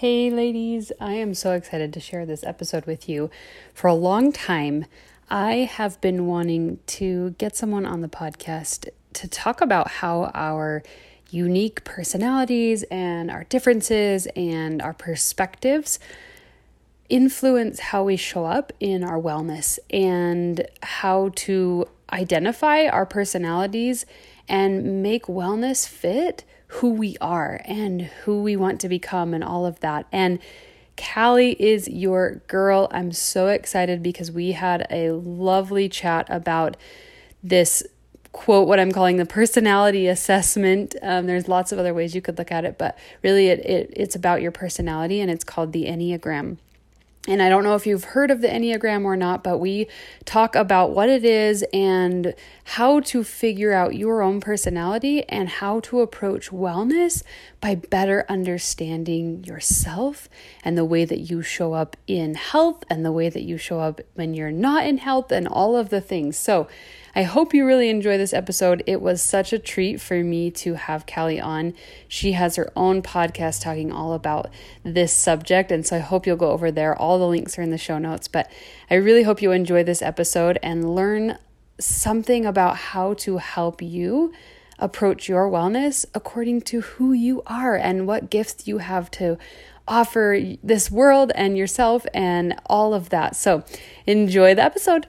Hey ladies, I am so excited to share this episode with you. For a long time, I have been wanting to get someone on the podcast to talk about how our unique personalities and our differences and our perspectives influence how we show up in our wellness and how to identify our personalities and make wellness fit who we are and who we want to become and all of that. And Callie is your girl. I'm so excited because we had a lovely chat about this, quote, what I'm calling the personality assessment. There's lots of other ways you could look at it, but really it's about your personality, and it's called the Enneagram. And I don't know if you've heard of the Enneagram or not, but we talk about what it is and how to figure out your own personality and how to approach wellness by better understanding yourself and the way that you show up in health and the way that you show up when you're not in health and all of the things. So I hope you really enjoy this episode. It was such a treat for me to have Callie on. She has her own podcast talking all about this subject, and so I hope you'll go over there. All the links are in the show notes, but I really hope you enjoy this episode and learn something about how to help you approach your wellness according to who you are and what gifts you have to offer this world and yourself and all of that. So enjoy the episode.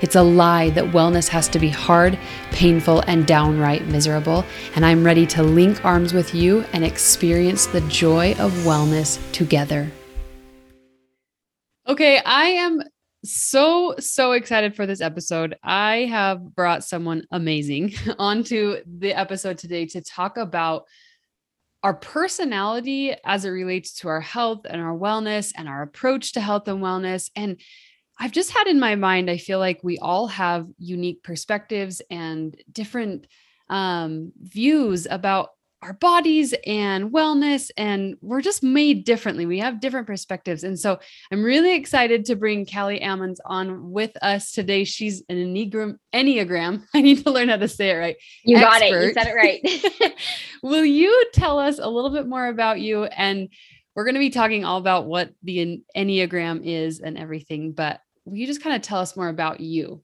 It's a lie that wellness has to be hard, painful, and downright miserable, and I'm ready to link arms with you and experience the joy of wellness together. Okay, I am so excited for this episode. I have brought someone amazing onto the episode today to talk about our personality as it relates to our health and our wellness and our approach to health and wellness. And I've just had in my mind, I feel like we all have unique perspectives and different views about our bodies and wellness, and we're just made differently. We have different perspectives. And so I'm really excited to bring Callie Ammons on with us today. She's an Enneagram. I need to learn how to say it right. You got it. You said it right. Will you tell us a little bit more about you? And we're going to be talking all about what the Enneagram is and everything, but will you just kind of tell us more about you?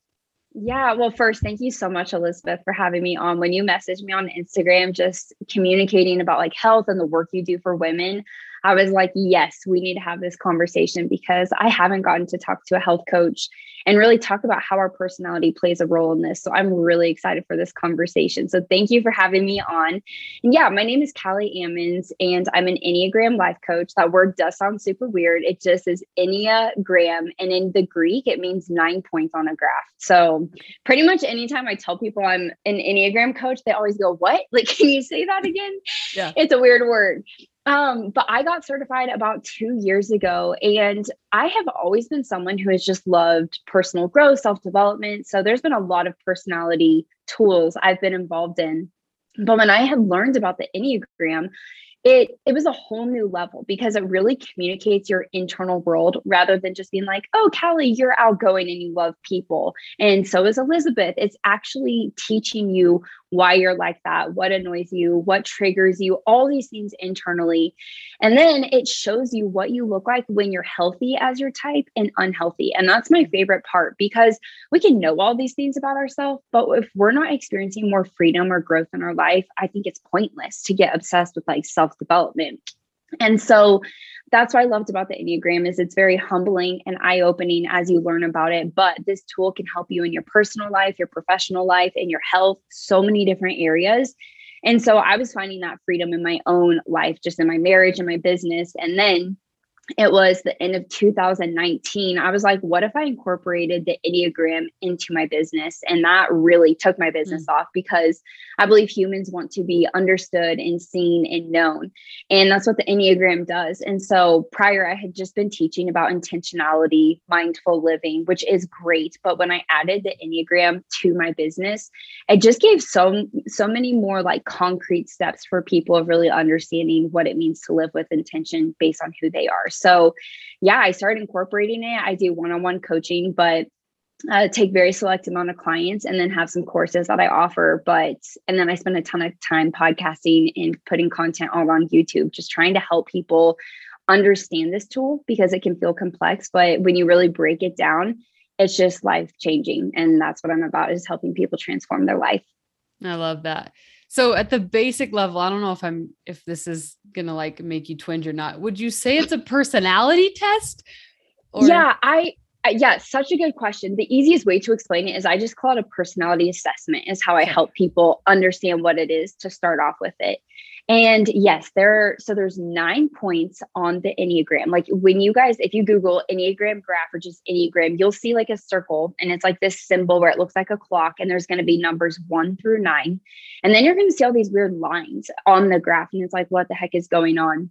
Yeah. Well, first, thank you so much, Elizabeth, for having me on. When you messaged me on Instagram, just communicating about like health and the work you do for women, I was like, yes, we need to have this conversation, because I haven't gotten to talk to a health coach and really talk about how our personality plays a role in this. So I'm really excited for this conversation. So thank you for having me on. And yeah, my name is Callie Ammons, and I'm an Enneagram life coach. That word does sound super weird. It just is Enneagram. And in the Greek, it means 9 points on a graph. So pretty much anytime I tell people I'm an Enneagram coach, they always go, what? Like, can you say that again? Yeah. It's a weird word. But I got certified about 2 years ago, and I have always been someone who has just loved personal growth, self-development. So there's been a lot of personality tools I've been involved in. But when I had learned about the Enneagram, it was a whole new level because it really communicates your internal world rather than just being like, oh, Callie, you're outgoing and you love people. And so is Elizabeth. It's actually teaching you why you're like that, what annoys you, what triggers you, all these things internally. And then it shows you what you look like when you're healthy as your type and unhealthy. And that's my favorite part, because we can know all these things about ourselves, but if we're not experiencing more freedom or growth in our life, I think it's pointless to get obsessed with like self-development. And so that's what I loved about the Enneagram is it's very humbling and eye-opening as you learn about it. But this tool can help you in your personal life, your professional life, and your health, so many different areas. And so I was finding that freedom in my own life, just in my marriage and my business. And then it was the end of 2019. I was like, what if I incorporated the Enneagram into my business? And that really took my business off, because I believe humans want to be understood and seen and known. And that's what the Enneagram does. And so prior, I had just been teaching about intentionality, mindful living, which is great. But when I added the Enneagram to my business, it just gave so many more like concrete steps for people of really understanding what it means to live with intention based on who they are. So yeah, I started incorporating it. I do one-on-one coaching, but take very select amount of clients, and then have some courses that I offer. And then I spend a ton of time podcasting and putting content all on YouTube, just trying to help people understand this tool, because it can feel complex, but when you really break it down, it's just life-changing. And that's what I'm about, is helping people transform their life. I love that. So at the basic level, I don't know if this is going to like make you twinge or not. Would you say it's a personality test? Or? Yeah, yeah, such a good question. The easiest way to explain it is I just call it a personality assessment, is how I help people understand what it is to start off with it. And yes, there's 9 points on the Enneagram. Like when you guys, if you Google Enneagram graph or just Enneagram, you'll see like a circle, and it's like this symbol where it looks like a clock, and there's going to be numbers 1 through 9. And then you're going to see all these weird lines on the graph. And it's like, what the heck is going on?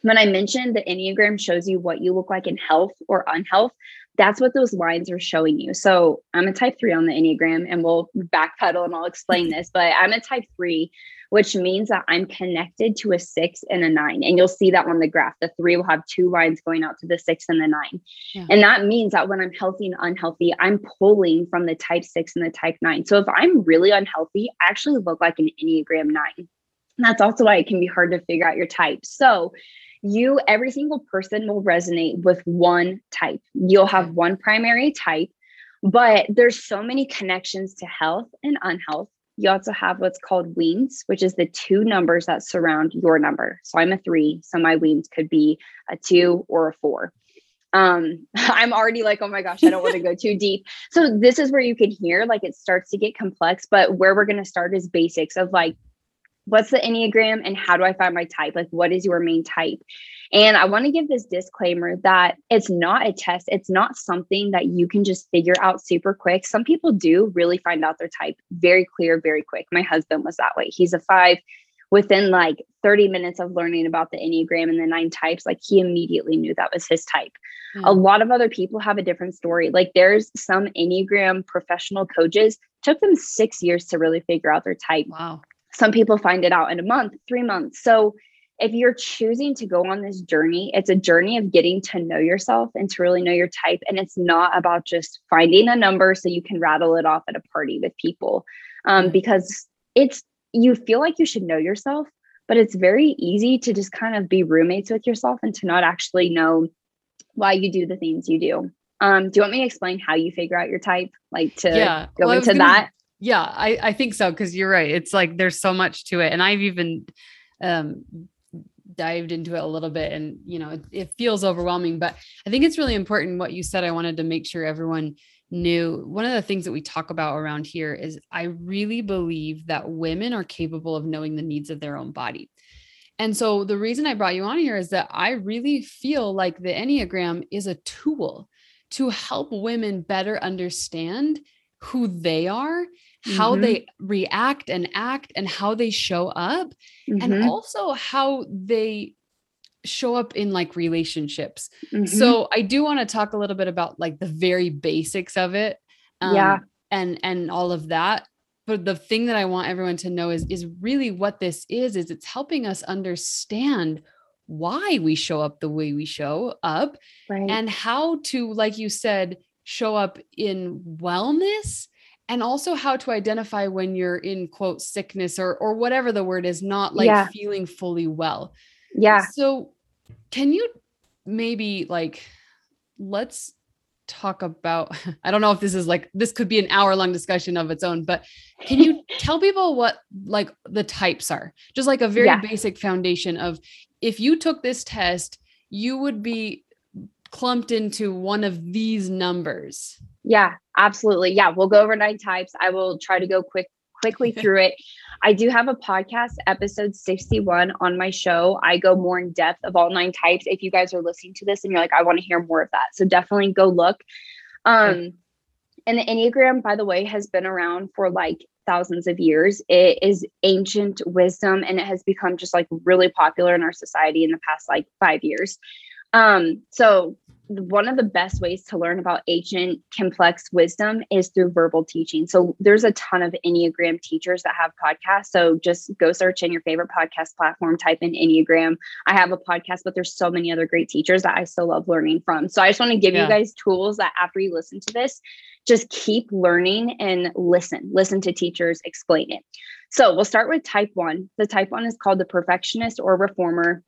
When I mentioned the Enneagram shows you what you look like in health or unhealth, that's what those lines are showing you. So I'm a type 3 on the Enneagram, and we'll backpedal and I'll explain this, but I'm a type 3, which means that I'm connected to a 6 and a 9. And you'll see that on the graph, the 3 will have 2 lines going out to the 6 and the 9. Yeah. And that means that when I'm healthy and unhealthy, I'm pulling from the type 6 and the type 9. So if I'm really unhealthy, I actually look like an Enneagram 9. And that's also why it can be hard to figure out your type. So every single person will resonate with one type. You'll have one primary type, but there's so many connections to health and unhealth. You also have what's called weens, which is the 2 numbers that surround your number. So I'm a 3. So my weens could be a 2 or a 4. I'm already like, oh my gosh, I don't want to go too deep. So this is where you can hear, like, it starts to get complex, but where we're going to start is basics of like, what's the Enneagram and how do I find my type? Like, what is your main type? And I want to give this disclaimer that it's not a test. It's not something that you can just figure out super quick. Some people do really find out their type very clear, very quick. My husband was that way. He's a 5. Within like 30 minutes of learning about the Enneagram and the 9 types, like, he immediately knew that was his type. Mm-hmm. A lot of other people have a different story. Like, there's some Enneagram professional coaches, took them 6 years to really figure out their type. Wow. Some people find it out in a month, 3 months. So if you're choosing to go on this journey, it's a journey of getting to know yourself and to really know your type. And it's not about just finding a number so you can rattle it off at a party with people, because you feel like you should know yourself, but it's very easy to just kind of be roommates with yourself and to not actually know why you do the things you do. Do you want me to explain how you figure out your type? Like, to go into that? Yeah, I think so. 'Cause you're right. It's like, there's so much to it. And I've even, dived into it a little bit, and, you know, it feels overwhelming, but I think it's really important what you said. I wanted to make sure everyone knew. One of the things that we talk about around here is I really believe that women are capable of knowing the needs of their own body. And so the reason I brought you on here is that I really feel like the Enneagram is a tool to help women better understand who they are, how they react and act, and how they show up, and also how they show up in like relationships. So I do want to talk a little bit about like the very basics of it, and all of that. But the thing that I want everyone to know is really what this is it's helping us understand why we show up the way we show up, right, and how to, like you said, show up in wellness, and also how to identify when you're in quote sickness or whatever the word is, not like feeling fully well. Yeah. So can you maybe let's talk about, I don't know if this is this could be an hour-long discussion of its own, but can you tell people what the types are? Just a very basic foundation of, if you took this test, you would be clumped into one of these numbers. Yeah, absolutely. Yeah. We'll go over 9 types. I will try to go quickly through it. I do have a podcast, episode 61, on my show. I go more in depth of all 9 types. If you guys are listening to this and you're I want to hear more of that. So definitely go look. And the Enneagram, by the way, has been around for thousands of years. It is ancient wisdom, and it has become just really popular in our society in the past 5 years. So one of the best ways to learn about ancient complex wisdom is through verbal teaching. So there's a ton of Enneagram teachers that have podcasts. So just go search in your favorite podcast platform, type in Enneagram. I have a podcast, but there's so many other great teachers that I still love learning from. So I just want to give you guys tools that after you listen to this, just keep learning and listen to teachers explain it. So we'll start with type 1. The type 1 is called the perfectionist or reformer.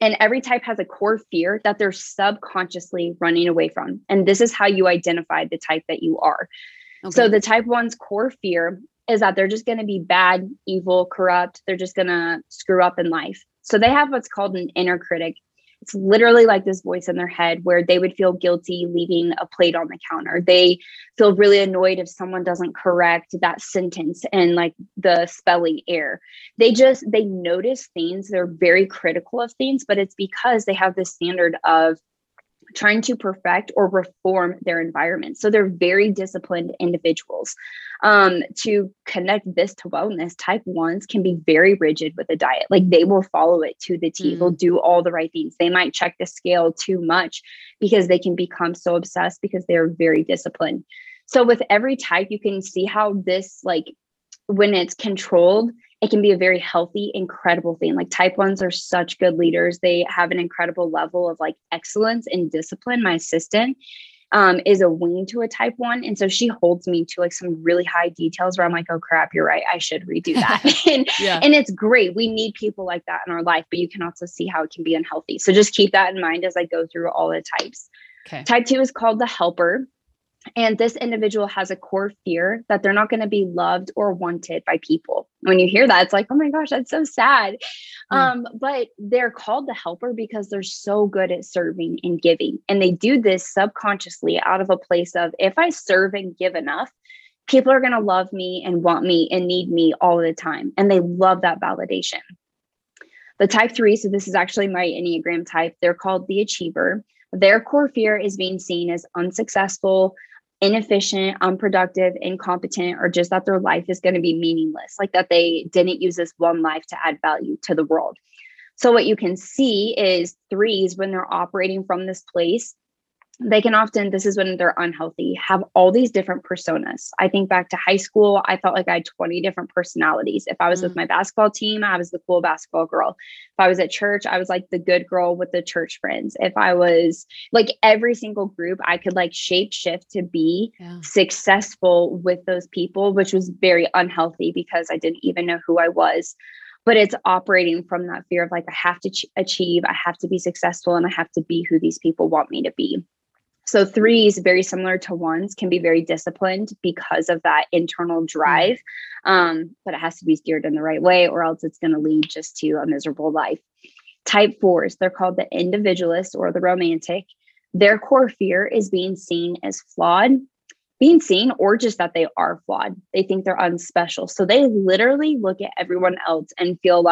And every type has a core fear that they're subconsciously running away from. And this is how you identify the type that you are. Okay. So the type 1's core fear is that they're just going to be bad, evil, corrupt. They're just going to screw up in life. So they have what's called an inner critic. It's literally this voice in their head where they would feel guilty leaving a plate on the counter. They feel really annoyed if someone doesn't correct that sentence and the spelling error. They notice things. They're very critical of things, but it's because they have this standard of trying to perfect or reform their environment. So they're very disciplined individuals. To connect this to wellness, type 1s can be very rigid with a diet. They will follow it to the T, they'll do all the right things. They might check the scale too much because they can become so obsessed because they're very disciplined. So with every type, you can see how this, when it's controlled, it can be a very healthy, incredible thing. Type 1s are such good leaders. They have an incredible level of excellence and discipline. My assistant is a wing to a type 1. And so she holds me to some really high details where I'm oh crap, you're right. I should redo that. And it's great. We need people like that in our life, but you can also see how it can be unhealthy. So just keep that in mind as I go through all the types. Okay. Type 2 is called the helper. And this individual has a core fear that they're not going to be loved or wanted by people. When you hear that, it's oh my gosh, that's so sad. But they're called the helper because they're so good at serving and giving. And they do this subconsciously out of a place of, if I serve and give enough, people are going to love me and want me and need me all the time. And they love that validation. The type 3, so this is actually my Enneagram type, they're called the achiever. Their core fear is being seen as unsuccessful, inefficient, unproductive, incompetent, or just that their life is going to be meaningless, that they didn't use this one life to add value to the world. So what you can see is 3s, when they're operating from this place, they can often, this is when they're unhealthy, have all these different personas. I think back to high school, I felt I had 20 different personalities. If I was with my basketball team, I was the cool basketball girl. If I was at church, I was the good girl with the church friends. If I was every single group, I could shape shift to be successful with those people, which was very unhealthy because I didn't even know who I was. But it's operating from that fear of I have to achieve, I have to be successful, and I have to be who these people want me to be. So 3s, very similar to 1s, can be very disciplined because of that internal drive, but it has to be steered in the right way or else it's going to lead just to a miserable life. Type 4s, they're called the individualist or the romantic. Their core fear is being seen as flawed, being seen, or just that they are flawed. They think they're unspecial. So they literally look at everyone else and feel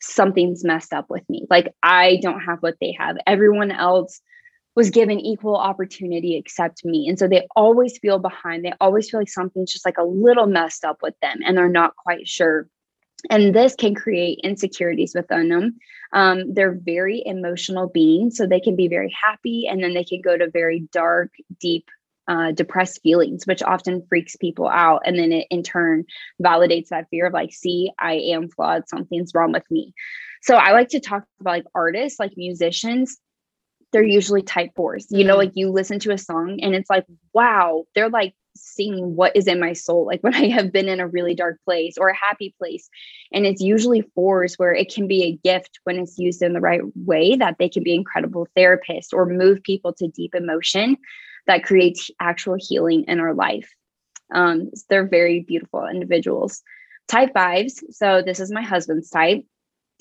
something's messed up with me. I don't have what they have. Everyone else was given equal opportunity except me. And so they always feel behind. They always feel something's just a little messed up with them and they're not quite sure. And this can create insecurities within them. They're very emotional beings, so they can be very happy and then they can go to very dark, deep depressed feelings, which often freaks people out. And then it in turn validates that fear of like, see, I am flawed. Something's wrong with me. So I like to talk about like artists, like musicians, they're usually type fours, you know, like you listen to a song and it's like, wow, they're like seeing what is in my soul. Like when I have been in a really dark place or a happy place, and it's usually fours where it can be a gift when it's used in the right way, that they can be incredible therapists or move people to deep emotion that creates actual healing in our life. They're very beautiful individuals. Type fives. So this is my husband's type.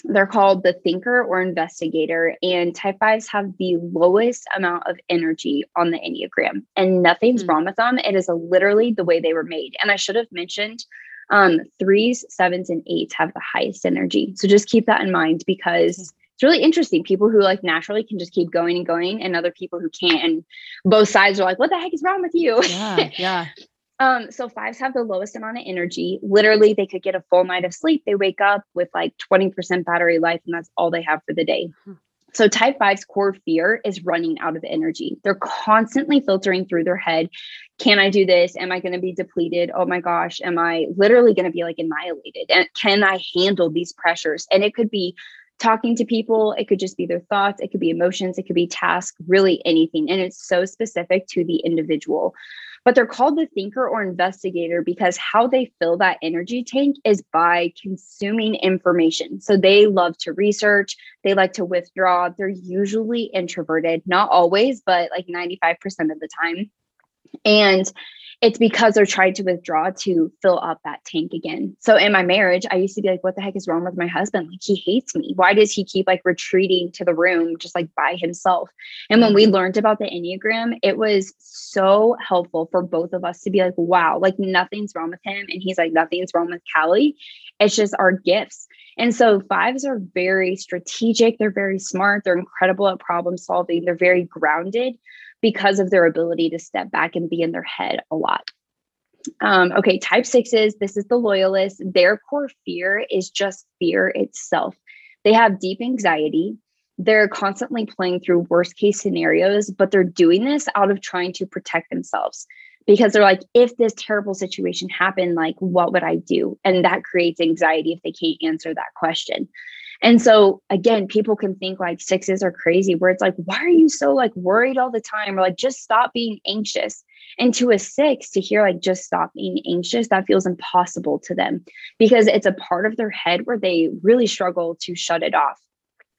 They're called the thinker or investigator, and type fives have the lowest amount of energy on the Enneagram, and nothing's wrong with them. It is literally the way they were made. And I should have mentioned threes, sevens, and eights have the highest energy. So just keep that in mind, because it's really interesting. People who like naturally can just keep going and going, and other people who can't. And both sides are like, what the heck is wrong with you? Yeah, yeah. So fives have the lowest amount of energy. Literally, they could get a full night of sleep. They wake up with like 20% battery life, and that's all they have for the day. So type five's core fear is running out of energy. They're constantly filtering through their head. Can I do this? Am I going to be depleted? Oh my gosh. Am I literally going to be like annihilated? And can I handle these pressures? And it could be talking to people. It could just be their thoughts. It could be emotions. It could be tasks, really anything. And it's so specific to the individual. But they're called the thinker or investigator because how they fill that energy tank is by consuming information. So they love to research. They like to withdraw. They're usually introverted, not always, but like 95% of the time. And it's because they're trying to withdraw to fill up that tank again. So in my marriage, I used to be like, what the heck is wrong with my husband? Like, he hates me. Why does he keep like retreating to the room just like by himself? And when we learned about the Enneagram, it was so helpful for both of us to be like, wow, like nothing's wrong with him. And he's like, nothing's wrong with Callie. It's just our gifts. And so fives are very strategic. They're very smart. They're incredible at problem solving. They're very grounded, because of their ability to step back and be in their head a lot. Okay, type sixes, this is the loyalist. Their core fear is just fear itself. They have deep anxiety. They're constantly playing through worst case scenarios, but they're doing this out of trying to protect themselves, because they're like, if this terrible situation happened, like, what would I do? And that creates anxiety if they can't answer that question. And so again, people can think like sixes are crazy, where it's like, why are you so like worried all the time? Or like, just stop being anxious. And to a six, to hear like, just stop being anxious, that feels impossible to them, because it's a part of their head where they really struggle to shut it off.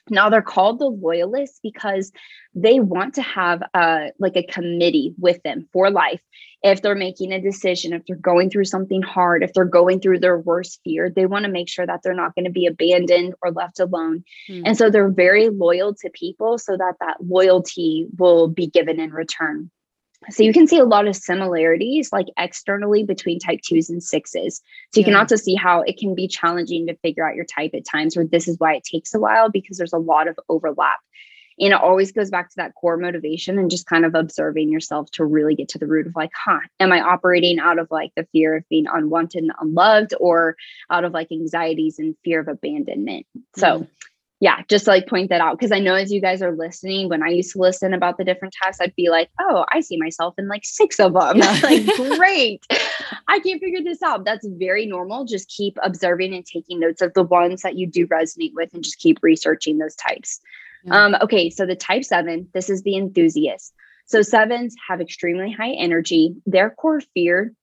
Now they're called the loyalists because they want to have like a committee with them for life. If they're making a decision, if they're going through something hard, if they're going through their worst fear, they want to make sure that they're not going to be abandoned or left alone. And so they're very loyal to people so that that loyalty will be given in return. So you can see a lot of similarities like externally between type twos and sixes. So you can also see how it can be challenging to figure out your type at times, where this is why it takes a while, because there's a lot of overlap. And it always goes back to that core motivation and just kind of observing yourself to really get to the root of like, huh, am I operating out of like the fear of being unwanted and unloved, or out of like anxieties and fear of abandonment? So yeah, just to like point that out. Cause I know as you guys are listening, when I used to listen about the different types, I'd be like, oh, I see myself in like six of them. Yeah. Like, great. I can't figure this out. That's very normal. Just keep observing and taking notes of the ones that you do resonate with, and just keep researching those types. Okay. So the type seven, this is the enthusiast. So sevens have extremely high energy. Their core fear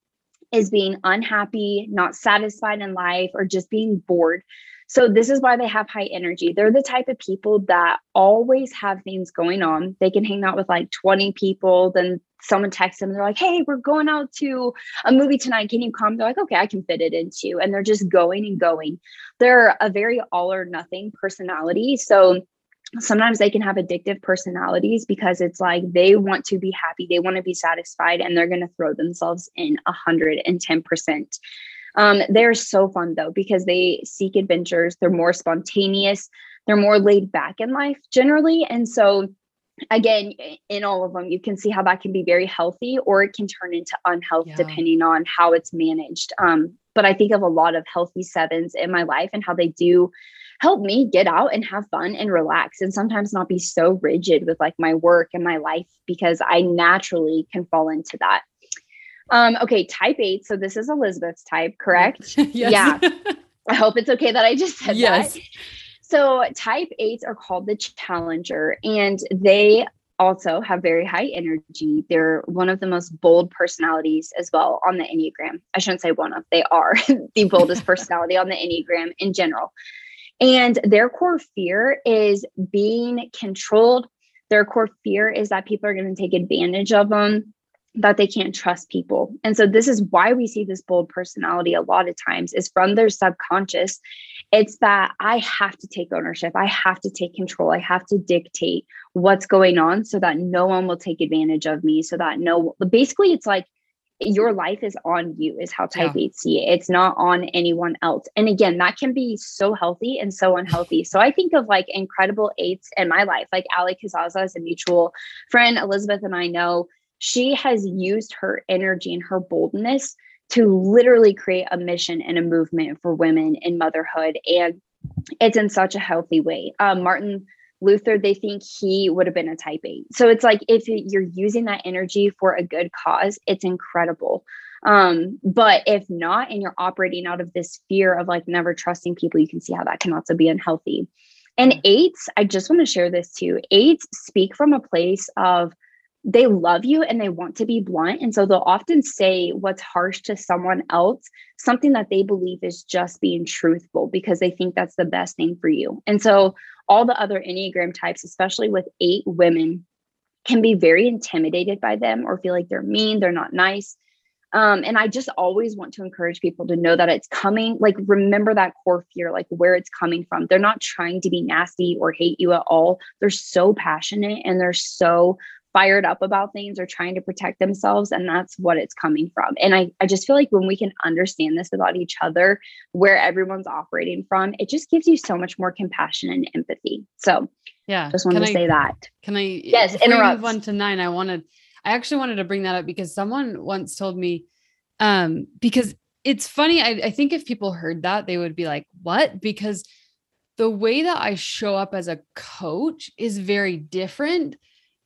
is being unhappy, not satisfied in life, or just being bored. So this is why they have high energy. They're the type of people that always have things going on. They can hang out with like 20 people. Then someone texts them. They're like, hey, we're going out to a movie tonight. Can you come? They're like, okay, I can fit it into. And they're just going and going. They're a very all or nothing personality. So sometimes they can have addictive personalities, because it's like they want to be happy, they want to be satisfied, and they're going to throw themselves in 110%. They're so fun though, because they seek adventures. They're more spontaneous. They're more laid back in life generally. And so again, in all of them, you can see how that can be very healthy, or it can turn into unhealth depending on how it's managed. But I think of a lot of healthy sevens in my life and how they do help me get out and have fun and relax and sometimes not be so rigid with like my work and my life, because I naturally can fall into that. Okay. Type 8. So this is Elizabeth's type, correct? Yes. Yeah. I hope it's okay that I just said yes. That. So type 8s are called the challenger, and they also have very high energy. They're one of the most bold personalities as well on the Enneagram. I shouldn't say one of, they are the boldest personality on the Enneagram in general. And their core fear is being controlled. Their core fear is that people are going to take advantage of them, that they can't trust people. And so this is why we see this bold personality a lot of times is from their subconscious. It's that I have to take ownership. I have to take control. I have to dictate what's going on so that no one will take advantage of me, so that basically it's like your life is on you is how type 8 see it. It's not on anyone else. And again, that can be so healthy and so unhealthy. So I think of like incredible 8s in my life, like Ali Kazaza is a mutual friend. Elizabeth and I know she has used her energy and her boldness to literally create a mission and a movement for women in motherhood. And it's in such a healthy way. Martin Luther, they think he would have been a type 8. So it's like, if you're using that energy for a good cause, it's incredible. But if not, and you're operating out of this fear of like never trusting people, you can see how that can also be unhealthy. And 8s, I just want to share this too. 8s speak from a place of they love you and they want to be blunt. And so they'll often say what's harsh to someone else, something that they believe is just being truthful because they think that's the best thing for you. And so all the other Enneagram types, especially with 8 women, can be very intimidated by them or feel like they're mean, they're not nice. And I just always want to encourage people to know that it's coming, like, remember that core fear, like where it's coming from. They're not trying to be nasty or hate you at all. They're so passionate and they're so fired up about things or trying to protect themselves. And that's what it's coming from. And I just feel like when we can understand this about each other, where everyone's operating from, it just gives you so much more compassion and empathy. So yeah, just wanted to say that. Can I, yes, interrupt. Move on to 9. I actually wanted to bring that up because someone once told me, because it's funny. I think if people heard that, they would be like, what? Because the way that I show up as a coach is very different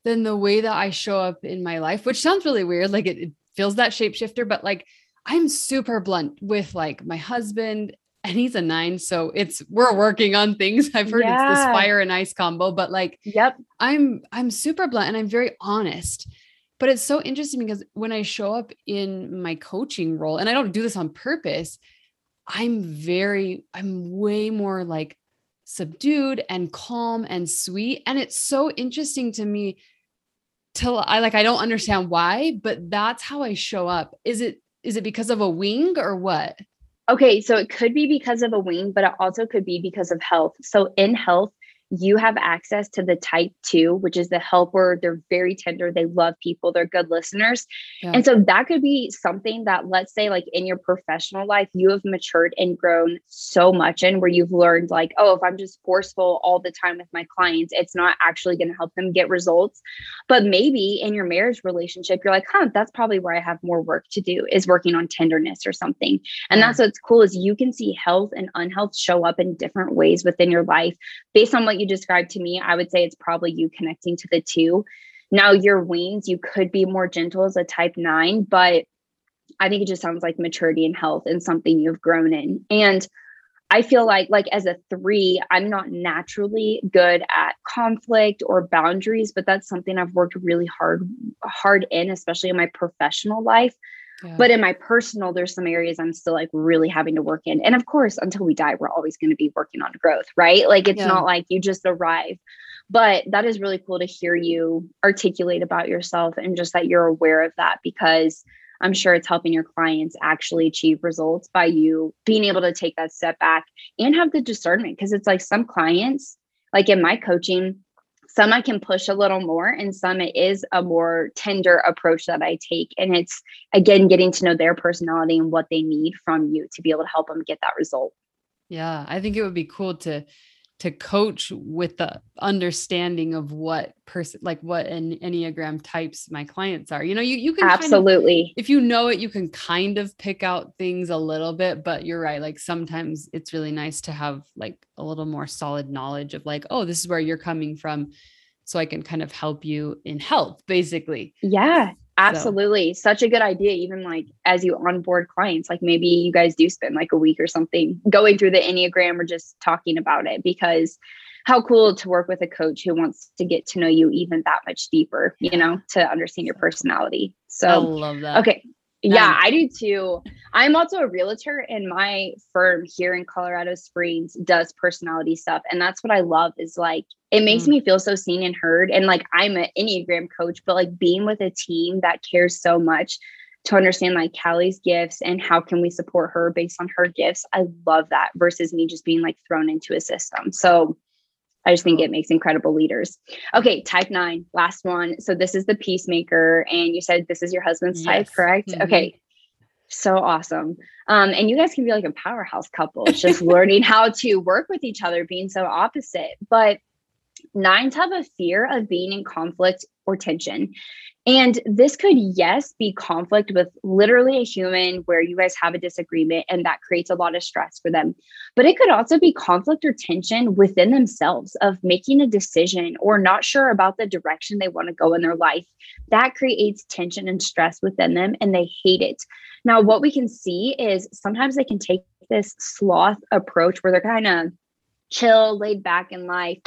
than the way that I show up in my life, which sounds really weird. Like it feels that shapeshifter, but like I'm super blunt with like my husband, and he's a 9. So we're working on things. I've heard it's this fire and ice combo, but like, yep, I'm super blunt and I'm very honest, but it's so interesting because when I show up in my coaching role, and I don't do this on purpose, I'm way more like subdued and calm and sweet. And it's so interesting to me I don't understand why, but that's how I show up. Is it because of a wing or what? Okay. So it could be because of a wing, but it also could be because of health. So in health, you have access to the type 2, which is the helper. They're very tender. They love people. They're good listeners. Yeah. And so that could be something that, let's say, like in your professional life, you have matured and grown so much in, where you've learned like, oh, if I'm just forceful all the time with my clients, it's not actually going to help them get results. But maybe in your marriage relationship, you're like, that's probably where I have more work to do, is working on tenderness or something. And that's what's cool, is you can see health and unhealth show up in different ways within your life. Based on what you described to me, I would say it's probably you connecting to the 2. Now your wings, you could be more gentle as a type 9, but I think it just sounds like maturity and health and something you've grown in. And I feel like as a 3, I'm not naturally good at conflict or boundaries, but that's something I've worked really hard in, especially in my professional life. Yeah. But in my personal, there's some areas I'm still like really having to work in. And of course, until we die, we're always going to be working on growth, right? Like it's not like you just arrive, but that is really cool to hear you articulate about yourself and just that you're aware of that, because I'm sure it's helping your clients actually achieve results by you being able to take that step back and have the discernment. Cause it's like some clients, like in my coaching, some I can push a little more and some it is a more tender approach that I take. And it's, again, getting to know their personality and what they need from you to be able to help them get that result. Yeah. I think it would be cool to to coach with the understanding of what person, like what an Enneagram types my clients are. You know, you can absolutely, kind of, if you know it, you can kind of pick out things a little bit, but you're right. Like sometimes it's really nice to have like a little more solid knowledge of like, oh, this is where you're coming from. So I can kind of help you in health, basically. Yeah, absolutely. So. Such a good idea. Even like as you onboard clients, like maybe you guys do spend like a week or something going through the Enneagram or just talking about it, because how cool to work with a coach who wants to get to know you even that much deeper, you know, to understand your personality. So I love that. Okay. Yeah, I do too. I'm also a realtor, and my firm here in Colorado Springs does personality stuff. And that's what I love, is like, it makes me feel so seen and heard. And like, I'm an Enneagram coach, but like being with a team that cares so much to understand like Callie's gifts and how can we support her based on her gifts. I love that versus me just being like thrown into a system. So I just think it makes incredible leaders. Okay. Type 9, last one. So this is the peacemaker, and you said this is your husband's type, correct? Mm-hmm. Okay. So awesome. And you guys can be like a powerhouse couple. It's just learning how to work with each other, being so opposite. But 9s have a fear of being in conflict or tension. And this could, yes, be conflict with literally a human where you guys have a disagreement and that creates a lot of stress for them. But it could also be conflict or tension within themselves of making a decision or not sure about the direction they want to go in their life. That creates tension and stress within them, and they hate it. Now, what we can see is sometimes they can take this sloth approach where they're kind of chill, laid back in life.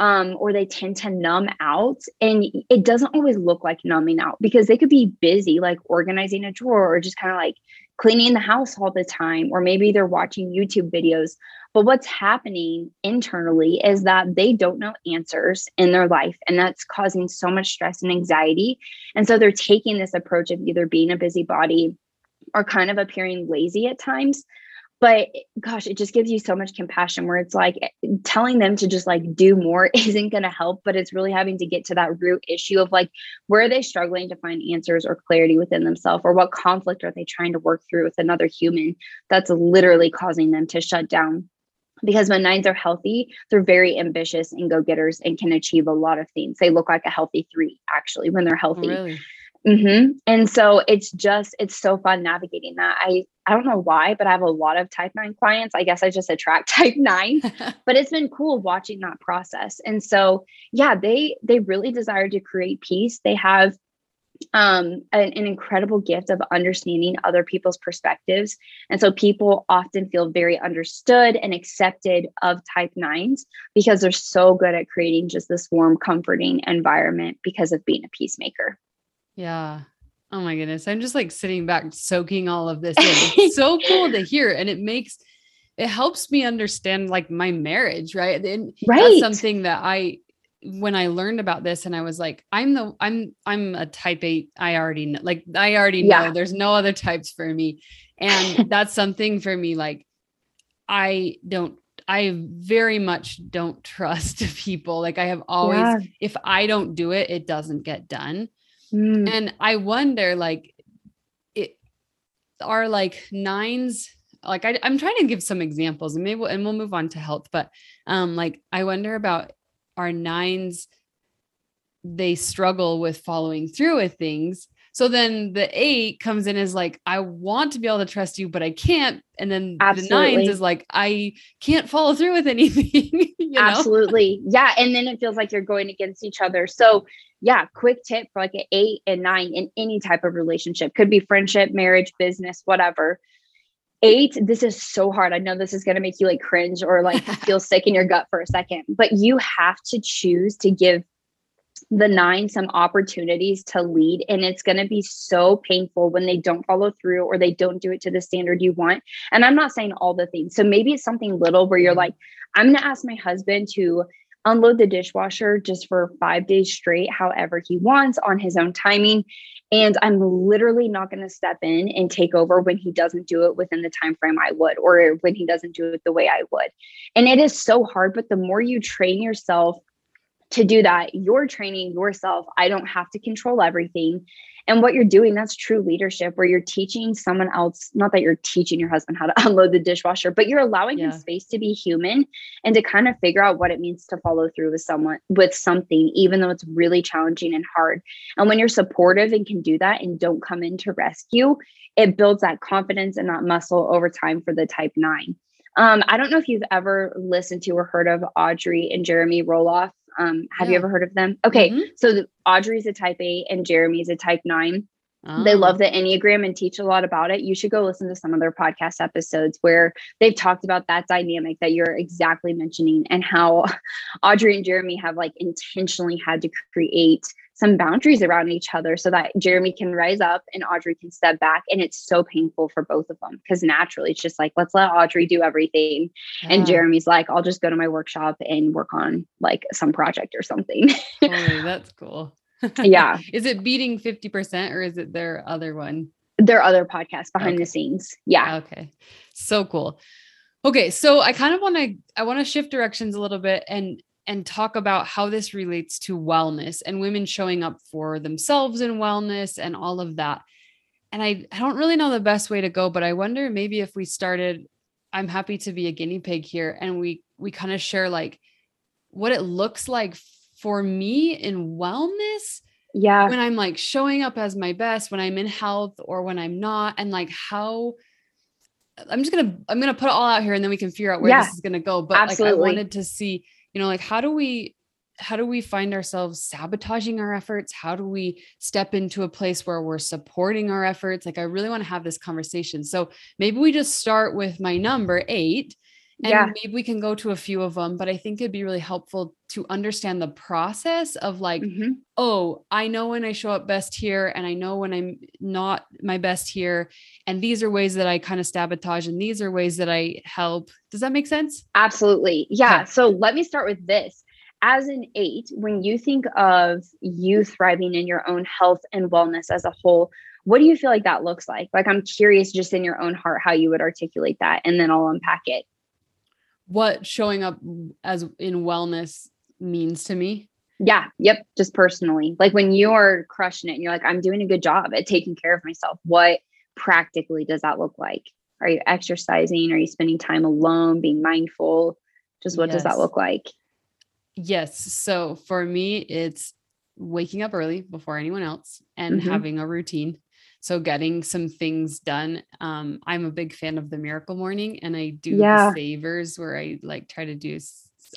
Or they tend to numb out, and it doesn't always look like numbing out, because they could be busy, like organizing a drawer or just kind of like cleaning the house all the time, or maybe they're watching YouTube videos. But what's happening internally is that they don't know answers in their life, and that's causing so much stress and anxiety. And so they're taking this approach of either being a busybody or kind of appearing lazy at times. But gosh, it just gives you so much compassion, where it's like telling them to just like do more isn't going to help, but it's really having to get to that root issue of like, where are they struggling to find answers or clarity within themselves, or what conflict are they trying to work through with another human that's literally causing them to shut down. Because when 9s are healthy, they're very ambitious and go-getters and can achieve a lot of things. They look like a healthy 3 actually when they're healthy. Really? Mm-hmm. And so it's so fun navigating that. I don't know why, but I have a lot of type 9 clients. I guess I just attract type 9, but it's been cool watching that process. And so, yeah, they really desire to create peace. They have an incredible gift of understanding other people's perspectives. And so people often feel very understood and accepted of type 9s because they're so good at creating just this warm, comforting environment because of being a peacemaker. Yeah. Oh my goodness. I'm just like sitting back, soaking all of this in. It's so cool to hear. And it helps me understand like my marriage. Right. And that's something that when I learned about this, and I was like, I'm a type 8. I already know there's no other types for me. And that's something for me. Like I very much don't trust people. Like I have always, if I don't do it, it doesn't get done. And I wonder, like, it are like 9s, like I'm trying to give some examples, and maybe we'll move on to health, but, like, I wonder about our 9s, they struggle with following through with things. So then the 8 comes in as like, I want to be able to trust you, but I can't. And then the 9s is like, I can't follow through with anything. You know? Absolutely. Yeah. And then it feels like you're going against each other. So yeah, quick tip for like an 8 and 9 in any type of relationship, could be friendship, marriage, business, whatever. 8, this is so hard. I know this is going to make you like cringe or like feel sick in your gut for a second, but you have to choose to give the 9 some opportunities to lead. And it's going to be so painful when they don't follow through or they don't do it to the standard you want. And I'm not saying all the things. So maybe it's something little where you're like, I'm going to ask my husband to unload the dishwasher just for 5 days straight, however he wants, on his own timing. And I'm literally not going to step in and take over when he doesn't do it within the time frame I would, or when he doesn't do it the way I would. And it is so hard, but the more you train yourself to do that, you're training yourself. I don't have to control everything. And what you're doing, that's true leadership, where you're teaching someone else, not that you're teaching your husband how to unload the dishwasher, but you're allowing him space to be human and to kind of figure out what it means to follow through with someone, with something, even though it's really challenging and hard. And when you're supportive and can do that and don't come in to rescue, it builds that confidence and that muscle over time for the type 9. I don't know if you've ever listened to or heard of Audrey and Jeremy Roloff. Have you ever heard of them? Okay. Mm-hmm. So Audrey's a type 8 and Jeremy's a type 9. Oh. They love the Enneagram and teach a lot about it. You should go listen to some of their podcast episodes where they've talked about that dynamic that you're exactly mentioning, and how Audrey and Jeremy have like intentionally had to create some boundaries around each other so that Jeremy can rise up and Audrey can step back. And it's so painful for both of them, because naturally it's just like, let's let Audrey do everything. Yeah. And Jeremy's like, I'll just go to my workshop and work on like some project or something. Oh, that's cool. Yeah. Is it Beating 50% or is it their other one? Their other podcast behind the scenes. Yeah. Okay. So cool. Okay. So I kind of want to, shift directions a little bit and talk about how this relates to wellness and women showing up for themselves in wellness and all of that. And I don't really know the best way to go, but I wonder maybe if we started, I'm happy to be a guinea pig here. And we kind of share like what it looks like for me in wellness, when I'm like showing up as my best, when I'm in health or when I'm not, and like how I'm going to put it all out here and then we can figure out where this is going to go. But absolutely. Like, I wanted to see, you know, like, how do we find ourselves sabotaging our efforts? How do we step into a place where we're supporting our efforts? Like, I really want to have this conversation. So maybe we just start with my number 8. And maybe we can go to a few of them, but I think it'd be really helpful to understand the process of like, oh, I know when I show up best here and I know when I'm not my best here. And these are ways that I kind of sabotage and these are ways that I help. Does that make sense? Absolutely. Yeah. Okay. So let me start with this. As an 8, when you think of you thriving in your own health and wellness as a whole, what do you feel like that looks like? Like, I'm curious just in your own heart, how you would articulate that, and then I'll unpack it. What showing up as in wellness means to me. Yeah. Yep. Just personally, like when you're crushing it and you're like, I'm doing a good job at taking care of myself. What practically does that look like? Are you exercising? Are you spending time alone, being mindful? Just what does that look like? Yes. So for me, it's waking up early before anyone else and having a routine. So getting some things done. I'm a big fan of the Miracle Morning, and I do the savers where I like try to do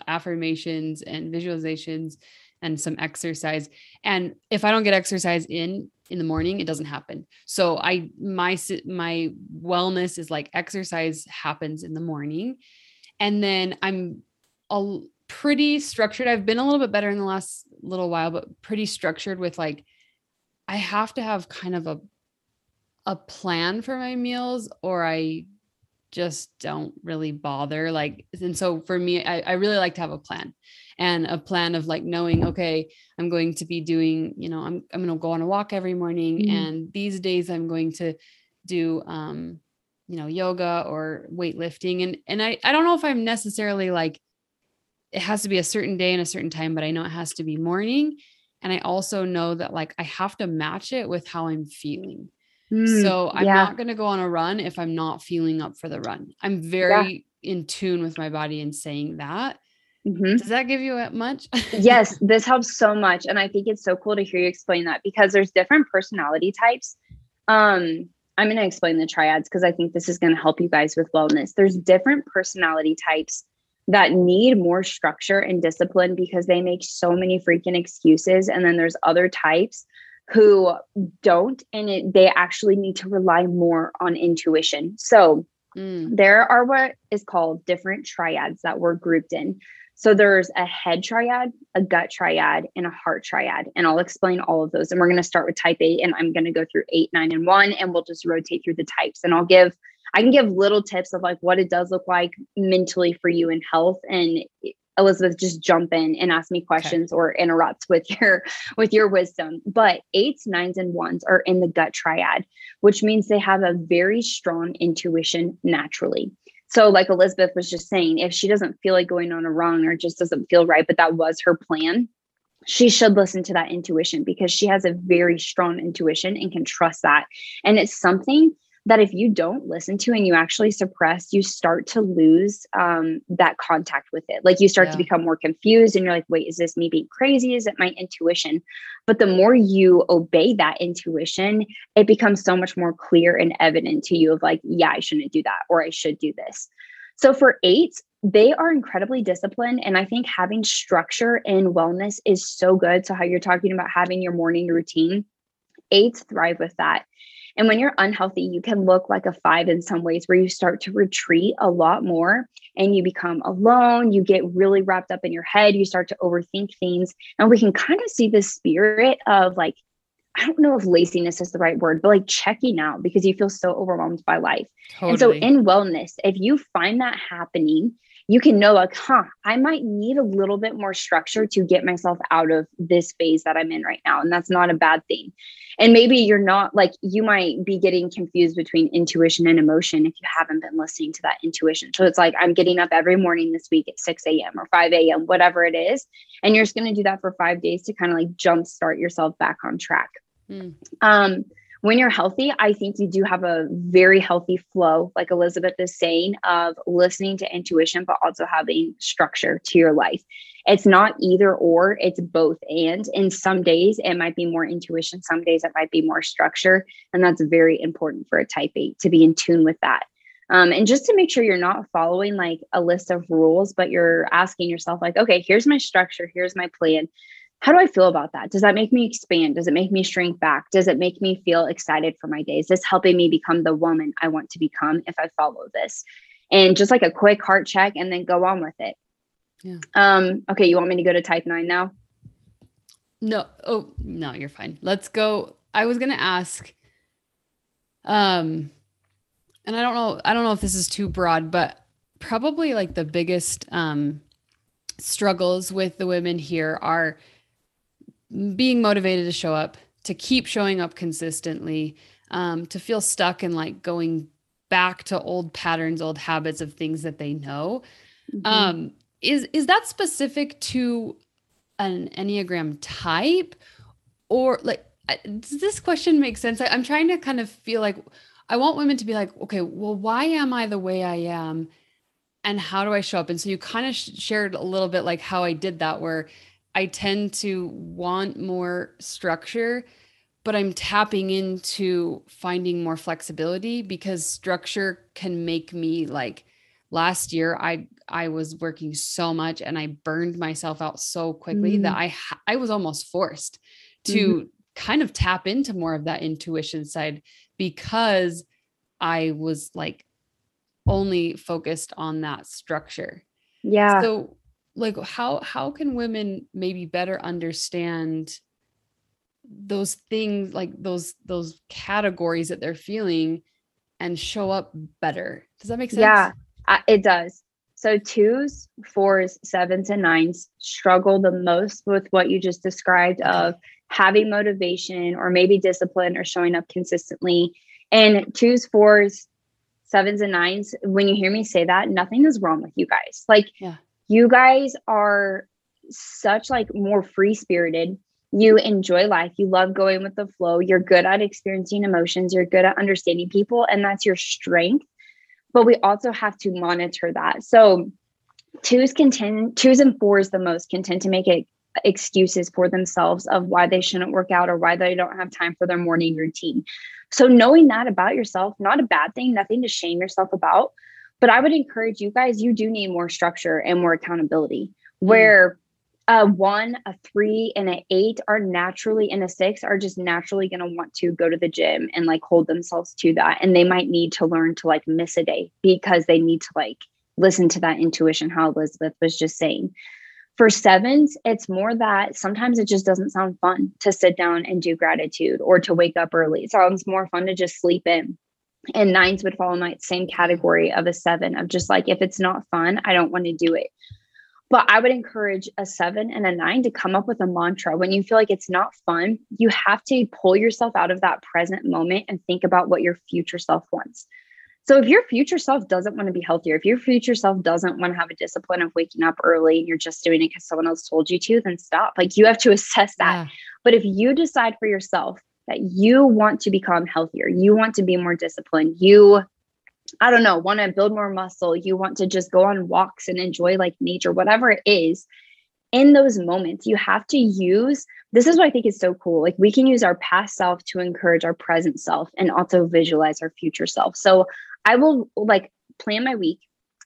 affirmations and visualizations and some exercise. And if I don't get exercise in the morning, it doesn't happen. So my wellness is like exercise happens in the morning, and then I'm pretty structured. I've been a little bit better in the last little while, but pretty structured with like, I have to have kind of a plan for my meals, or I just don't really bother. Like, and so for me, I really like to have a plan, and a plan of like knowing, okay, I'm going to be doing, you know, I'm going to go on a walk every morning. And these days I'm going to do, you know, yoga or weightlifting. And I don't know if I'm necessarily like, it has to be a certain day and a certain time, but I know it has to be morning. And I also know that like, I have to match it with how I'm feeling. So I'm not going to go on a run if I'm not feeling up for the run. I'm very in tune with my body in saying that. Does that give you much? Yes, this helps so much. And I think it's so cool to hear you explain that, because there's different personality types. I'm going to explain the triads because I think this is going to help you guys with wellness. There's different personality types that need more structure and discipline because they make so many freaking excuses. And then there's other types who don't, and they actually need to rely more on intuition. So there are what is called different triads that we're grouped in. So there's a head triad, a gut triad, and a heart triad. And I'll explain all of those. And we're going to start with type 8, and I'm going to go through 8, 9, and 1, and we'll just rotate through the types. And I can give little tips of like what it does look like mentally for you in health. And Elizabeth, just jump in and ask me questions or interrupt with your wisdom. But 8s, 9s, and 1s are in the gut triad, which means they have a very strong intuition naturally. So like Elizabeth was just saying, if she doesn't feel like going on a run or just doesn't feel right, but that was her plan, she should listen to that intuition, because she has a very strong intuition and can trust that. And it's something that if you don't listen to and you actually suppress, you start to lose that contact with it. Like you start to become more confused and you're like, wait, is this me being crazy? Is it my intuition? But the more you obey that intuition, it becomes so much more clear and evident to you of like, yeah, I shouldn't do that, or I should do this. So for 8, they are incredibly disciplined. And I think having structure in wellness is so good. So how you're talking about having your morning routine, 8s thrive with that. And when you're unhealthy, you can look like a 5 in some ways, where you start to retreat a lot more and you become alone. You get really wrapped up in your head. You start to overthink things. And we can kind of see the spirit of like, I don't know if laziness is the right word, but like checking out, because you feel so overwhelmed by life. Totally. And so in wellness, if you find that happening, you can know like, huh, I might need a little bit more structure to get myself out of this phase that I'm in right now. And that's not a bad thing. And maybe you're not like, you might be getting confused between intuition and emotion if you haven't been listening to that intuition. So it's like, I'm getting up every morning this week at 6 a.m. or 5 a.m., whatever it is. And you're just going to do that for 5 days to kind of like jumpstart yourself back on track. Mm. When you're healthy, I think you do have a very healthy flow, like Elizabeth is saying, of listening to intuition, but also having structure to your life. It's not either or, it's both and. And some days it might be more intuition, some days it might be more structure. And that's very important for a type 8 to be in tune with that. And just to make sure you're not following like a list of rules, but you're asking yourself like, okay, here's my structure, here's my plan. How do I feel about that? Does that make me expand? Does it make me shrink back? Does it make me feel excited for my day? Is this helping me become the woman I want to become if I follow this? And just like a quick heart check and then go on with it. Yeah. Okay. You want me to go to type 9 now? No. Oh, no, you're fine. Let's go. I was going to ask, and I don't know if this is too broad, but probably like the biggest, struggles with the women here are being motivated to show up, to keep showing up consistently, to feel stuck and like going back to old patterns, old habits of things that they know. Mm-hmm. Is that specific to an Enneagram type, or like, does this question make sense? I'm trying to kind of feel like I want women to be like, okay, well, why am I the way I am? And how do I show up? And so you kind of shared a little bit like how I did that, where I tend to want more structure, but I'm tapping into finding more flexibility, because structure can make me like, last year I was working so much and I burned myself out so quickly that I was almost forced to kind of tap into more of that intuition side, because I was like, only focused on that structure. Yeah. So like, how can women maybe better understand those things, like those categories that they're feeling, and show up better? Does that make sense? Yeah, it does. So 2s, 4s, 7s, and 9s struggle the most with what you just described of having motivation or maybe discipline or showing up consistently. And 2s, 4s, 7s and 9s, when you hear me say that, nothing is wrong with you guys. Like you guys are such like more free spirited. You enjoy life. You love going with the flow. You're good at experiencing emotions. You're good at understanding people, and that's your strength. But we also have to monitor that. So 2s and 4s the most can tend to make excuses for themselves of why they shouldn't work out or why they don't have time for their morning routine. So knowing that about yourself, not a bad thing, nothing to shame yourself about, but I would encourage you guys, you do need more structure and more accountability, where a 1, a 3, and an 8 are naturally, and a 6 are just naturally going to want to go to the gym and like hold themselves to that. And they might need to learn to like miss a day because they need to like listen to that intuition, how Elizabeth was just saying. For 7s, it's more that sometimes it just doesn't sound fun to sit down and do gratitude or to wake up early. It sounds more fun to just sleep in. And 9s would fall in that same category of a 7 of just like, if it's not fun, I don't want to do it. But I would encourage a 7 and a 9 to come up with a mantra. When you feel like it's not fun, you have to pull yourself out of that present moment and think about what your future self wants. So if your future self doesn't want to be healthier, if your future self doesn't want to have a discipline of waking up early and you're just doing it because someone else told you to, then stop. Like, you have to assess that. Yeah. But if you decide for yourself that you want to become healthier, you want to be more disciplined, you, I don't know, want to build more muscle, you want to just go on walks and enjoy like nature, whatever it is, in those moments, you have to use, this is what I think is so cool. Like, we can use our past self to encourage our present self and also visualize our future self. So I will like plan my week,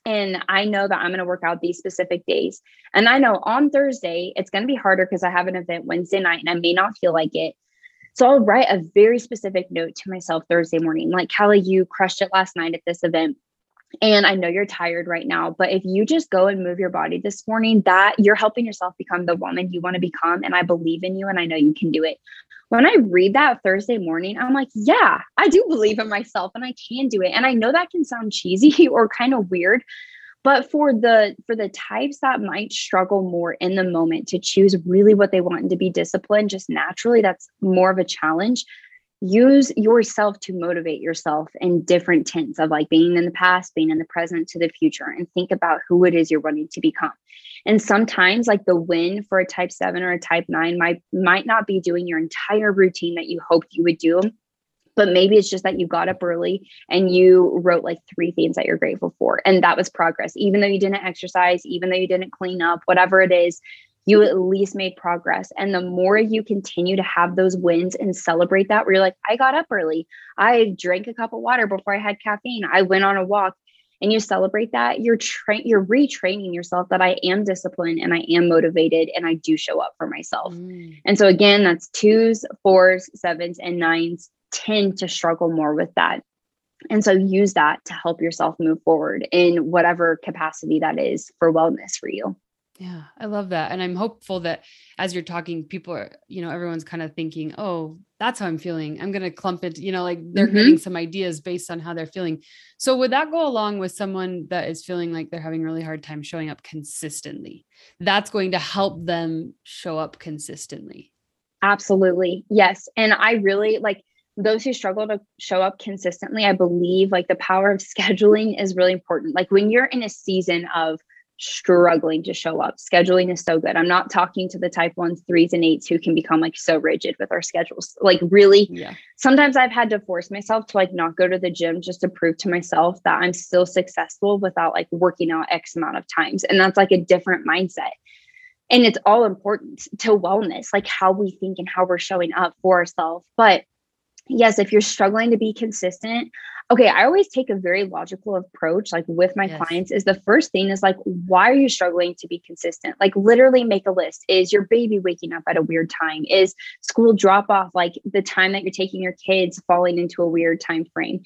and I know that I'm going to work out these specific days. And I know on Thursday, it's going to be harder because I have an event Wednesday night and I may not feel like it. So I'll write a very specific note to myself Thursday morning. Like, Callie, you crushed it last night at this event. And I know you're tired right now, but if you just go and move your body this morning, that you're helping yourself become the woman you want to become. And I believe in you and I know you can do it. When I read that Thursday morning, I'm like, yeah, I do believe in myself and I can do it. And I know that can sound cheesy or kind of weird, but for the types that might struggle more in the moment to choose really what they want and to be disciplined, just naturally, that's more of a challenge. Use yourself to motivate yourself in different tints of like being in the past, being in the present, to the future, and think about who it is you're wanting to become. And sometimes like the win for a type 7 or a type 9 might not be doing your entire routine that you hoped you would do, but maybe it's just that you got up early and you wrote like 3 things that you're grateful for. And that was progress, even though you didn't exercise, even though you didn't clean up, whatever it is, you at least made progress. And the more you continue to have those wins and celebrate that, where you're like, I got up early, I drank a cup of water before I had caffeine, I went on a walk, and you celebrate that, you're retraining yourself that I am disciplined and I am motivated and I do show up for myself. Mm. And so again, that's 2s, 4s, 7s, and 9s tend to struggle more with that. And so use that to help yourself move forward in whatever capacity that is for wellness for you. Yeah, I love that. And I'm hopeful that as you're talking, people are, everyone's kind of thinking, oh, that's how I'm feeling. I'm going to clump it, like they're getting some ideas based on how they're feeling. So would that go along with someone that is feeling like they're having a really hard time showing up consistently? That's going to help them show up consistently. Absolutely. Yes. And I really like those who struggle to show up consistently. I believe like the power of scheduling is really important. Like when you're in a season of struggling to show up, scheduling is so good. I'm not talking to the type 1s, 3s, and 8s who can become like so rigid with our schedules. Like really, yeah. Sometimes I've had to force myself to like not go to the gym just to prove to myself that I'm still successful without like working out X amount of times. And that's like a different mindset. And it's all important to wellness, like how we think and how we're showing up for ourselves. But yes, if you're struggling to be consistent, okay, I always take a very logical approach, like with my clients, is the first thing is like, why are you struggling to be consistent? Like literally make a list. Is your baby waking up at a weird time? Is school drop off, like the time that you're taking your kids, falling into a weird time frame?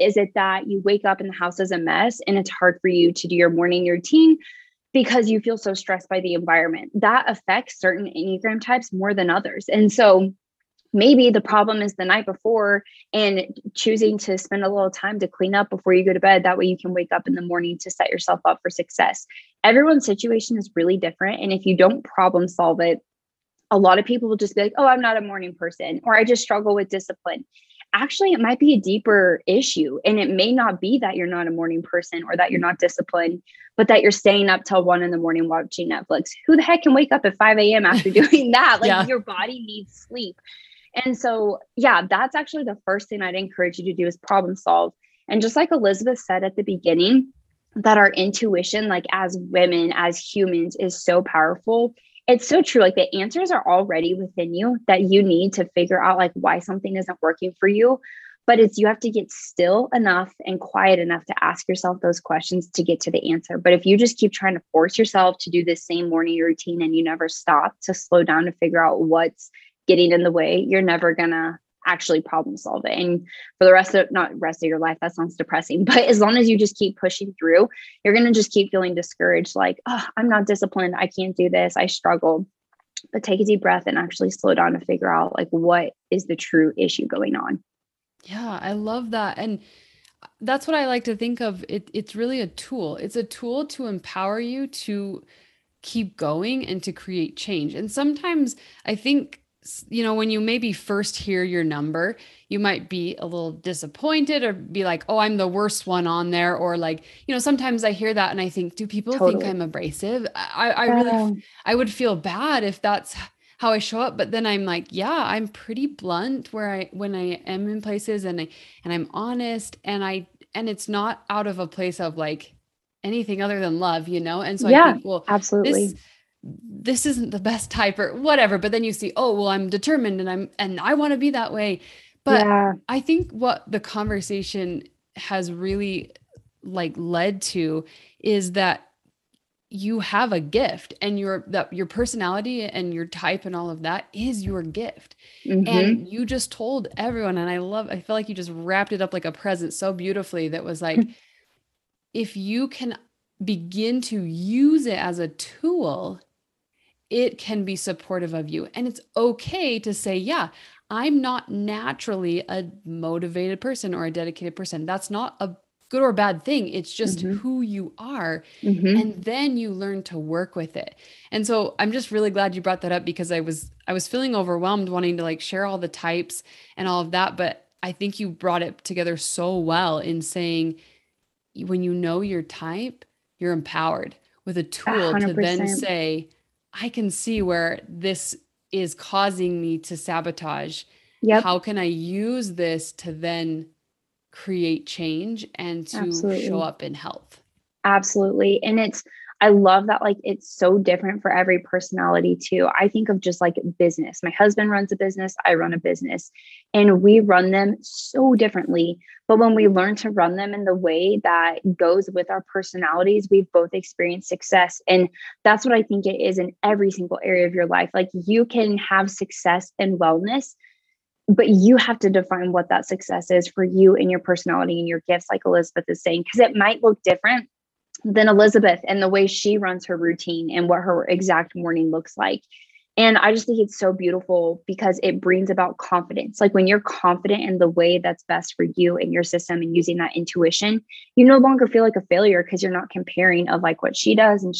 Is it that you wake up and the house is a mess and it's hard for you to do your morning routine because you feel so stressed by the environment? That affects certain Enneagram types more than others. And so maybe the problem is the night before and choosing to spend a little time to clean up before you go to bed. That way you can wake up in the morning to set yourself up for success. Everyone's situation is really different. And if you don't problem solve it, a lot of people will just be like, oh, I'm not a morning person, or I just struggle with discipline. Actually, it might be a deeper issue. And it may not be that you're not a morning person or that you're not disciplined, but that you're staying up till 1 a.m. watching Netflix. Who the heck can wake up at 5 a.m. after doing that? Like your body needs sleep. And so, that's actually the first thing I'd encourage you to do is problem solve. And just like Elizabeth said at the beginning, that our intuition, like as women, as humans, is so powerful. It's so true. Like the answers are already within you that you need to figure out like why something isn't working for you. But it's, you have to get still enough and quiet enough to ask yourself those questions to get to the answer. But if you just keep trying to force yourself to do this same morning routine and you never stop to slow down to figure out what's getting in the way, you're never gonna actually problem solve it. And for the rest of your life, that sounds depressing, but as long as you just keep pushing through, you're gonna just keep feeling discouraged. Like, oh, I'm not disciplined. I can't do this. I struggle. But take a deep breath and actually slow down to figure out like, what is the true issue going on? Yeah, I love that. And that's what I like to think of. It's really a tool. It's a tool to empower you to keep going and to create change. And sometimes I think you know, when you maybe first hear your number, you might be a little disappointed or be like, oh, I'm the worst one on there. Or like, you know, sometimes I hear that and I think, do people totally think I'm abrasive? I would feel bad if that's how I show up. But then I'm like, yeah, I'm pretty blunt when I am in places, and I'm honest, and it's not out of a place of like anything other than love, you know? And so yeah, I think, well, absolutely, this isn't the best type or whatever, but then you see, oh, well, I'm determined and I want to be that way. But yeah, I think what the conversation has really like led to is that you have a gift, and your personality and your type and all of that is your gift. Mm-hmm. And you just told everyone, and I feel like you just wrapped it up like a present so beautifully, that was like, if you can begin to use it as a tool, it can be supportive of you. And it's okay to say, yeah, I'm not naturally a motivated person or a dedicated person. That's not a good or bad thing. It's just mm-hmm. who you are. Mm-hmm. And then you learn to work with it. And so I'm just really glad you brought that up, because I was feeling overwhelmed wanting to like share all the types and all of that. But I think you brought it together so well in saying, when you know your type, you're empowered with a tool 100%. To then say, I can see where this is causing me to sabotage. Yep. How can I use this to then create change and to absolutely show up in health? Absolutely. And I love that. Like, it's so different for every personality too. I think of just like business. My husband runs a business. I run a business, and we run them so differently. But when we learn to run them in the way that goes with our personalities, we've both experienced success. And that's what I think it is in every single area of your life. Like, you can have success and wellness, but you have to define what that success is for you and your personality and your gifts, like Elizabeth is saying, because it might look different than Elizabeth and the way she runs her routine and what her exact morning looks like. And I just think it's so beautiful, because it brings about confidence. Like, when you're confident in the way that's best for you and your system and using that intuition, you no longer feel like a failure, because you're not comparing of like what she does and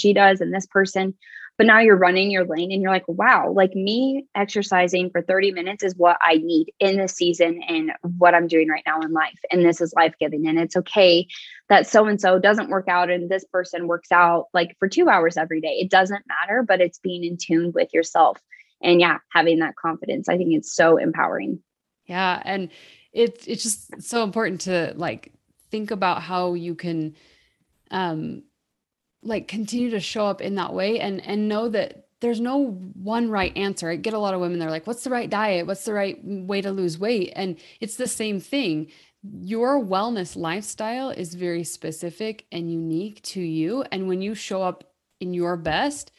this person. But now you're running your lane and you're like, wow, like, me exercising for 30 minutes is what I need in this season and what I'm doing right now in life. And this is life-giving. And it's okay that so-and-so doesn't work out and this person works out like for 2 hours every day. It doesn't matter, but it's being in tune with yourself. And yeah, having that confidence, I think it's so empowering. Yeah. And it's just so important to like think about how you can, like continue to show up in that way, and know that there's no one right answer. I get a lot of women, they're like, what's the right diet? What's the right way to lose weight? And it's the same thing. Your wellness lifestyle is very specific and unique to you. And when you show up in your best,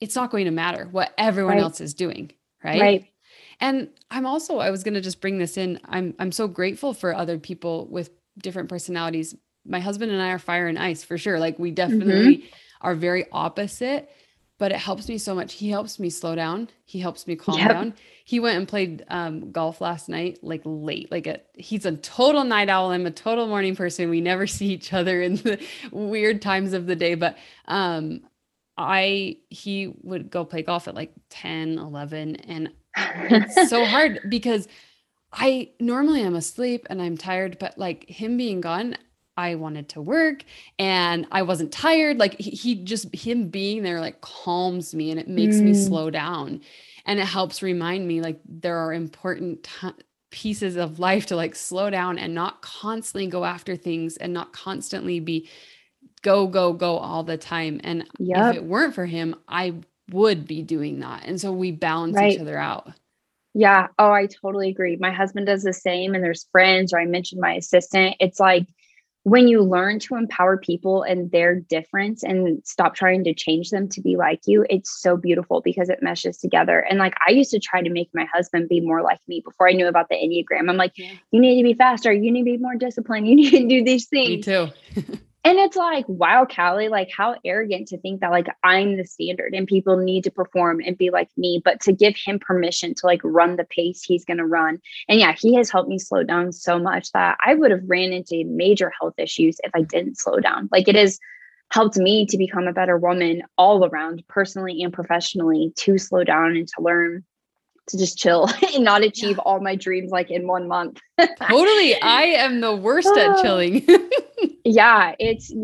it's not going to matter what everyone else is doing. Right. And I was going to just bring this in. I'm so grateful for other people with different personalities. My husband and I are fire and ice for sure. Like, we definitely mm-hmm. are very opposite, but it helps me so much. He helps me slow down. He helps me calm yep. down. He went and played golf last night, like late, he's a total night owl. I'm a total morning person. We never see each other in the weird times of the day, but he would go play golf at like 10, 11. And it's so hard, because I normally am asleep and I'm tired, but like him being gone, I wanted to work and I wasn't tired. Like him being there, like calms me, and it makes me slow down, and it helps remind me like there are important pieces of life to like slow down and not constantly go after things and not constantly be go all the time. And yep. if it weren't for him, I would be doing that. And so we balance each other out. Yeah. Oh, I totally agree. My husband does the same, and there's friends, or I mentioned my assistant. It's like, when you learn to empower people and their difference and stop trying to change them to be like you, it's so beautiful, because it meshes together. And like, I used to try to make my husband be more like me before I knew about the Enneagram. I'm like, you need to be faster. You need to be more disciplined. You need to do these things. Me too. And it's like, wow, Callie, like how arrogant to think that like I'm the standard and people need to perform and be like me, but to give him permission to like run the pace he's going to run. And yeah, he has helped me slow down so much that I would have ran into major health issues if I didn't slow down. Like, it has helped me to become a better woman all around, personally and professionally, to slow down and to learn to just chill and not achieve all my dreams like in 1 month. Totally. I am the worst at chilling.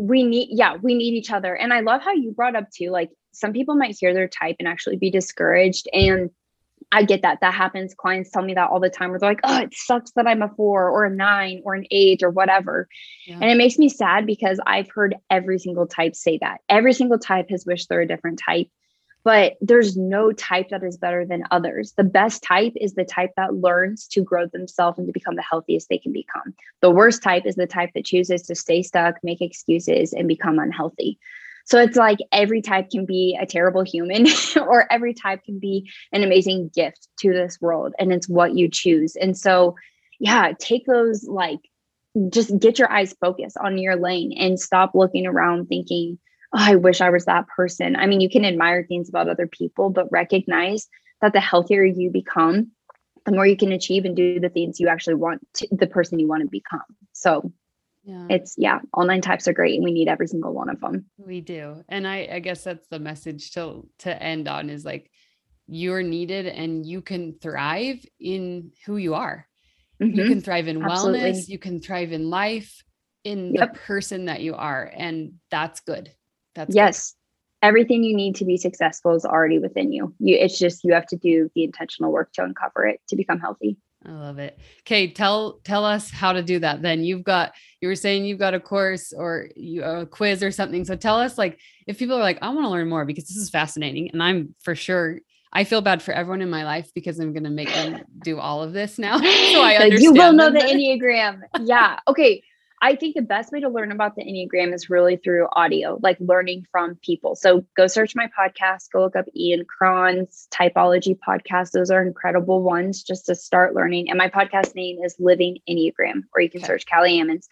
We need each other. And I love how you brought up too, like some people might hear their type and actually be discouraged. And I get that. That happens. Clients tell me that all the time where they're like, oh, it sucks that I'm a 4 or a 9 or an 8 or whatever. Yeah. And it makes me sad because I've heard every single type say that. Every single type has wished they're a different type, but there's no type that is better than others. The best type is the type that learns to grow themselves and to become the healthiest they can become. The worst type is the type that chooses to stay stuck, make excuses, and become unhealthy. So it's like every type can be a terrible human or every type can be an amazing gift to this world. And it's what you choose. And so, yeah, take those, like, just get your eyes focused on your lane and stop looking around thinking, oh, I wish I was that person. I mean, you can admire things about other people, but recognize that the healthier you become, the more you can achieve and do the things you actually want to, the person you want to become. So yeah. All 9 types are great and we need every single one of them. We do. And I guess that's the message to end on, is like, you're needed and you can thrive in who you are. Mm-hmm. You can thrive in Absolutely. Wellness. You can thrive in life, in the person that you are. And that's good. That's good. Everything you need to be successful is already within you. It's just, you have to do the intentional work to uncover it, to become healthy. I love it. Okay. Tell us how to do that. Then you were saying you've got a course or a quiz or something. So tell us, like, if people are like, I want to learn more because this is fascinating. And I feel bad for everyone in my life because I'm going to make them do all of this now. So I understand. You will know the Enneagram. Yeah. Okay. I think the best way to learn about the Enneagram is really through audio, like learning from people. So go search my podcast, go look up Ian Cron's Typology podcast. Those are incredible ones just to start learning. And my podcast name is Living Enneagram, or you can search Callie Ammons.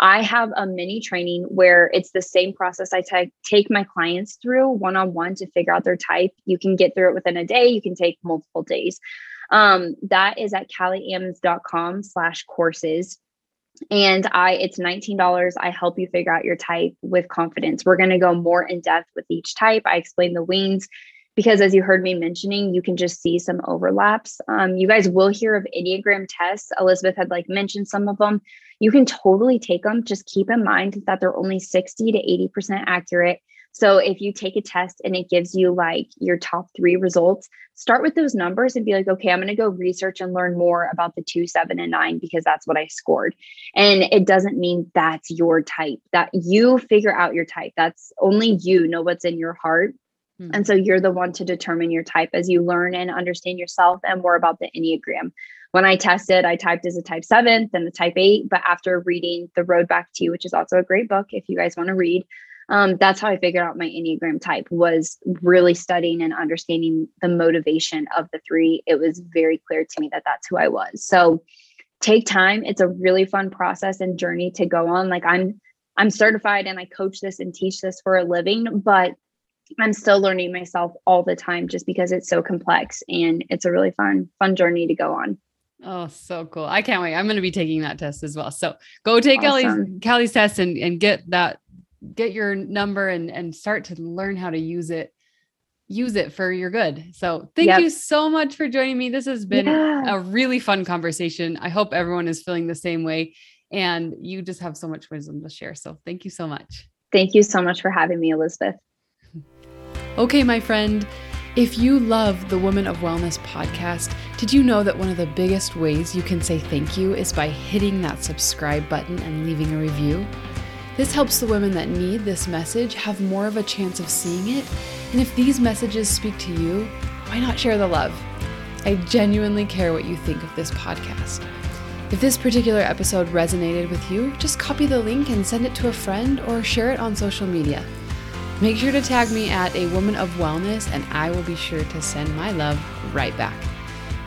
I have a mini training where it's the same process I take my clients through one-on-one to figure out their type. You can get through it within a day. You can take multiple days. That is at callieammons.com/courses. And it's $19. I help you figure out your type with confidence. We're going to go more in depth with each type. I explain the wings because, as you heard me mentioning, you can just see some overlaps. You guys will hear of Enneagram tests. Elizabeth had mentioned some of them. You can totally take them. Just keep in mind that they're only 60 to 80% accurate. So if you take a test and it gives you your top 3 results, start with those numbers and be like, okay, I'm going to go research and learn more about the 2, 7, and 9, because that's what I scored. And it doesn't mean that's your type, that you figure out your type. That's only, you know, what's in your heart. Mm-hmm. And so you're the one to determine your type as you learn and understand yourself and more about the Enneagram. When I tested, I typed as a type 7, then the type 8. But after reading The Road Back to You, which is also a great book, if you guys want to read, that's how I figured out my Enneagram type, was really studying and understanding the motivation of the 3. It was very clear to me that that's who I was. So take time. It's a really fun process and journey to go on. I'm certified and I coach this and teach this for a living, but I'm still learning myself all the time just because it's so complex, and it's a really fun journey to go on. Oh, so cool. I can't wait. I'm going to be taking that test as well. So go take Callie's test and get that. Get your number and start to learn how to use it for your good. So thank you so much for joining me. This has been a really fun conversation. I hope everyone is feeling the same way, and you just have so much wisdom to share. So thank you so much. Thank you so much for having me, Elizabeth. Okay, my friend, if you love the Woman of Wellness podcast, did you know that one of the biggest ways you can say thank you is by hitting that subscribe button and leaving a review? This helps the women that need this message have more of a chance of seeing it. And if these messages speak to you, why not share the love? I genuinely care what you think of this podcast. If this particular episode resonated with you, just copy the link and send it to a friend or share it on social media. Make sure to tag me at A Woman of Wellness, and I will be sure to send my love right back.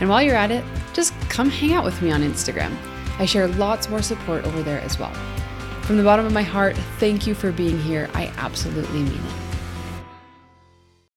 And while you're at it, just come hang out with me on Instagram. I share lots more support over there as well. From the bottom of my heart, thank you for being here. I absolutely mean it.